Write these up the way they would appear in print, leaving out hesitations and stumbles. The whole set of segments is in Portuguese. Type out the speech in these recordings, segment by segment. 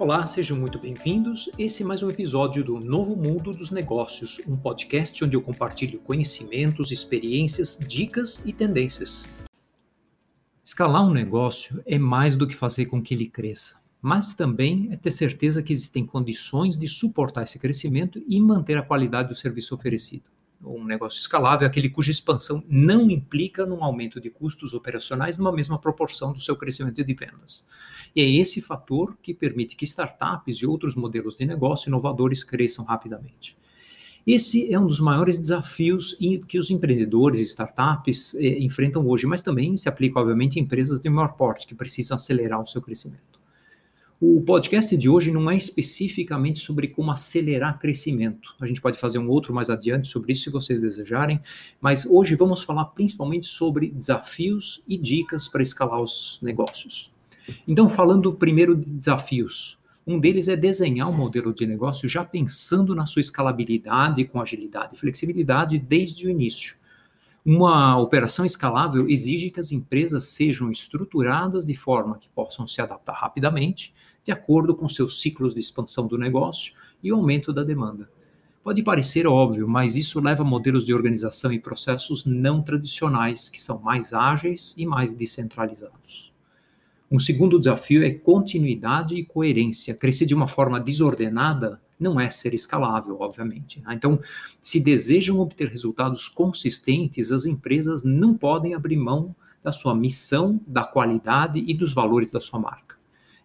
Olá, sejam muito bem-vindos. Esse é mais um episódio do Novo Mundo dos Negócios, um podcast onde eu compartilho conhecimentos, experiências, dicas e tendências. Escalar um negócio é mais do que fazer com que ele cresça, mas também é ter certeza que existem condições de suportar esse crescimento e manter a qualidade do serviço oferecido. Um negócio escalável é aquele cuja expansão não implica num aumento de custos operacionais numa mesma proporção do seu crescimento de vendas. E é esse fator que permite que startups e outros modelos de negócio inovadores cresçam rapidamente. Esse é um dos maiores desafios que os empreendedores e startups enfrentam hoje, mas também se aplica, obviamente, a empresas de maior porte que precisam acelerar o seu crescimento. O podcast de hoje não é especificamente sobre como acelerar crescimento. A gente pode fazer um outro mais adiante sobre isso se vocês desejarem, mas hoje vamos falar principalmente sobre desafios e dicas para escalar os negócios. Então, falando primeiro de desafios, um deles é desenhar um modelo de negócio já pensando na sua escalabilidade, com agilidade e flexibilidade desde o início. Uma operação escalável exige que as empresas sejam estruturadas de forma que possam se adaptar rapidamente, de acordo com seus ciclos de expansão do negócio e o aumento da demanda. Pode parecer óbvio, mas isso leva a modelos de organização e processos não tradicionais, que são mais ágeis e mais descentralizados. Um segundo desafio é continuidade e coerência. Crescer de uma forma desordenada não é ser escalável, obviamente. Então, se desejam obter resultados consistentes, as empresas não podem abrir mão da sua missão, da qualidade e dos valores da sua marca.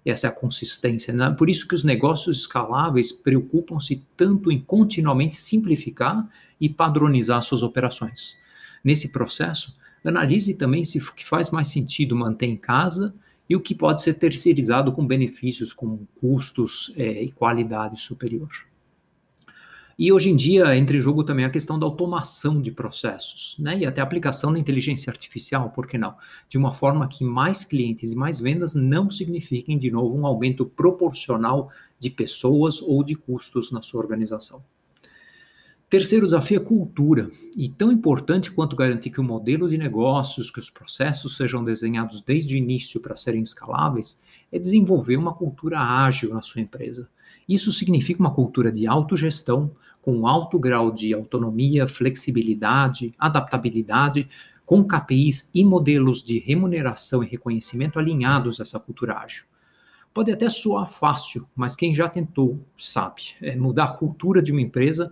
Essa é a consistência, né? Por isso que os negócios escaláveis preocupam-se tanto em continuamente simplificar e padronizar suas operações. Nesse processo, analise também se o que faz mais sentido manter em casa e o que pode ser terceirizado com benefícios, com custos e qualidade superior. E hoje em dia, entra em jogo também a questão da automação de processos, né? E até a aplicação da inteligência artificial, por que não? De uma forma que mais clientes e mais vendas não signifiquem, de novo, um aumento proporcional de pessoas ou de custos na sua organização. Terceiro desafio é cultura, e tão importante quanto garantir que o modelo de negócios, que os processos sejam desenhados desde o início para serem escaláveis, é desenvolver uma cultura ágil na sua empresa. Isso significa uma cultura de autogestão, com alto grau de autonomia, flexibilidade, adaptabilidade, com KPIs e modelos de remuneração e reconhecimento alinhados a essa cultura ágil. Pode até soar fácil, mas quem já tentou sabe. Mudar a cultura de uma empresa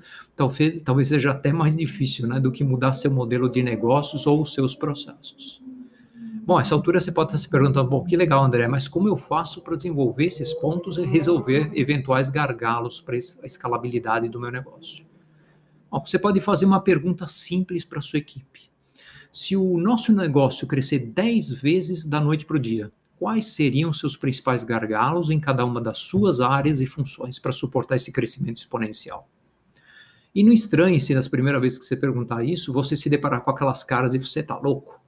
talvez seja até mais difícil, né, do que mudar seu modelo de negócios ou os seus processos. Bom, a essa altura você pode estar se perguntando, bom, que legal, André, mas como eu faço para desenvolver esses pontos e resolver eventuais gargalos para a escalabilidade do meu negócio? Bom, você pode fazer uma pergunta simples para a sua equipe. Se o nosso negócio crescer 10 vezes da noite para o dia, quais seriam seus principais gargalos em cada uma das suas áreas e funções para suportar esse crescimento exponencial? E não estranhe se, nas primeiras vezes que você perguntar isso, você se deparar com aquelas caras e você tá louco.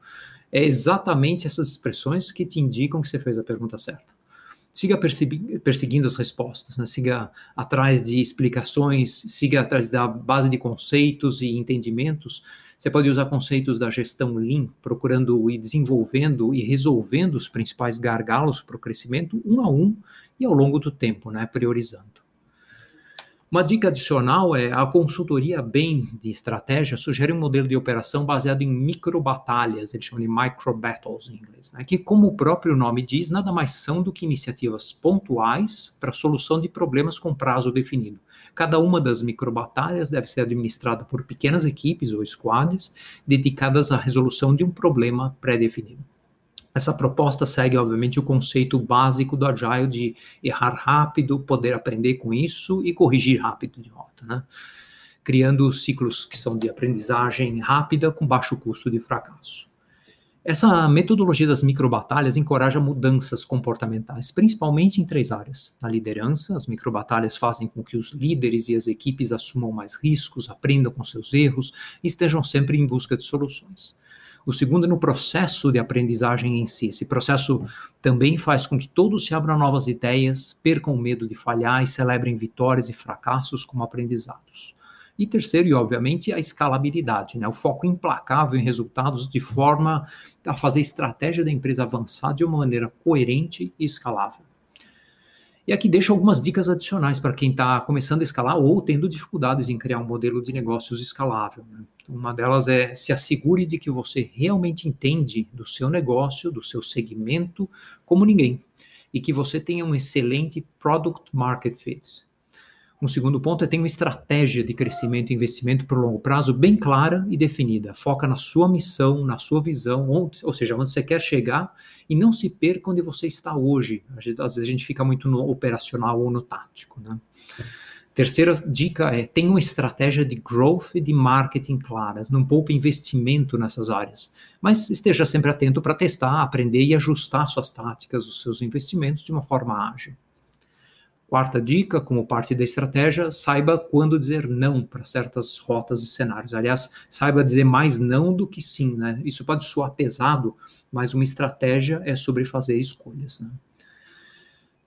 É exatamente essas expressões que te indicam que você fez a pergunta certa. Siga perseguindo as respostas, né? Siga atrás de explicações, siga atrás da base de conceitos e entendimentos. Você pode usar conceitos da gestão Lean, procurando e desenvolvendo e resolvendo os principais gargalos para o crescimento um a um e ao longo do tempo, né? Priorizando. Uma dica adicional é a consultoria Bain de estratégia sugere um modelo de operação baseado em microbatalhas, eles chamam de micro battles em inglês, né? Que, como o próprio nome diz, nada mais são do que iniciativas pontuais para solução de problemas com prazo definido. Cada uma das microbatalhas deve ser administrada por pequenas equipes ou squads dedicadas à resolução de um problema pré-definido. Essa proposta segue, obviamente, o conceito básico do Agile de errar rápido, poder aprender com isso e corrigir rápido de volta, né? Criando ciclos que são de aprendizagem rápida com baixo custo de fracasso. Essa metodologia das microbatalhas encoraja mudanças comportamentais, principalmente em 3 áreas. Na liderança, as microbatalhas fazem com que os líderes e as equipes assumam mais riscos, aprendam com seus erros e estejam sempre em busca de soluções. O segundo é no processo de aprendizagem em si. Esse processo também faz com que todos se abram a novas ideias, percam o medo de falhar e celebrem vitórias e fracassos como aprendizados. E terceiro, e obviamente, a escalabilidade, né? O foco implacável em resultados de forma a fazer a estratégia da empresa avançar de uma maneira coerente e escalável. E aqui deixo algumas dicas adicionais para quem está começando a escalar ou tendo dificuldades em criar um modelo de negócios escalável, né? Uma delas é: se assegure de que você realmente entende do seu negócio, do seu segmento, como ninguém, e que você tenha um excelente product market fit. Um segundo ponto é: tenha uma estratégia de crescimento e investimento para o longo prazo bem clara e definida. Foca na sua missão, na sua visão, ou seja, onde você quer chegar, e não se perca onde você está hoje. Às vezes a gente fica muito no operacional ou no tático, né? Terceira dica é: tenha uma estratégia de growth e de marketing claras. Não poupe investimento nessas áreas, mas esteja sempre atento para testar, aprender e ajustar suas táticas, os seus investimentos de uma forma ágil. Quarta dica, como parte da estratégia: saiba quando dizer não para certas rotas e cenários. Aliás, saiba dizer mais não do que sim, né? Isso pode soar pesado, mas uma estratégia é sobre fazer escolhas, né?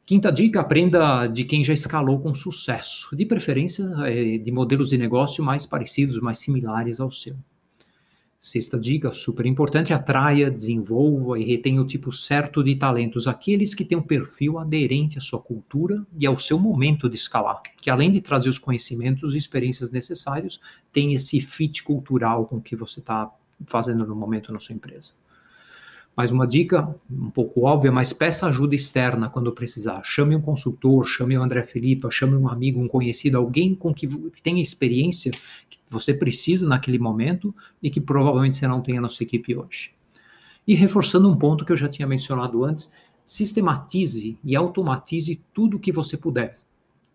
Quinta dica: aprenda de quem já escalou com sucesso, de preferência de modelos de negócio mais parecidos, mais similares ao seu. Sexta dica, super importante: atraia, desenvolva e retenha o tipo certo de talentos, aqueles que têm um perfil aderente à sua cultura e ao seu momento de escalar, que além de trazer os conhecimentos e experiências necessários, tem esse fit cultural com o que você está fazendo no momento na sua empresa. Mais uma dica, um pouco óbvia, mas peça ajuda externa quando precisar. Chame um consultor, chame o André Felipe, chame um amigo, um conhecido, alguém com que tenha experiência que você precisa naquele momento e que provavelmente você não tenha na sua equipe hoje. E reforçando um ponto que eu já tinha mencionado antes: sistematize e automatize tudo o que você puder,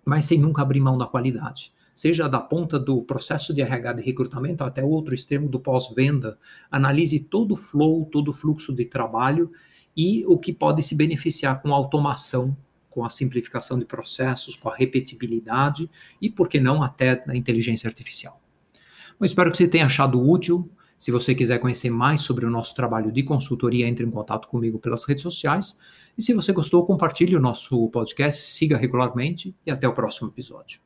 mas sem nunca abrir mão da qualidade. Seja da ponta do processo de RH de recrutamento até o outro extremo do pós-venda, analise todo o flow, todo o fluxo de trabalho e o que pode se beneficiar com a automação, com a simplificação de processos, com a repetibilidade e, por que não, até na inteligência artificial. Eu espero que você tenha achado útil. Se você quiser conhecer mais sobre o nosso trabalho de consultoria, entre em contato comigo pelas redes sociais. E se você gostou, compartilhe o nosso podcast, siga regularmente e até o próximo episódio.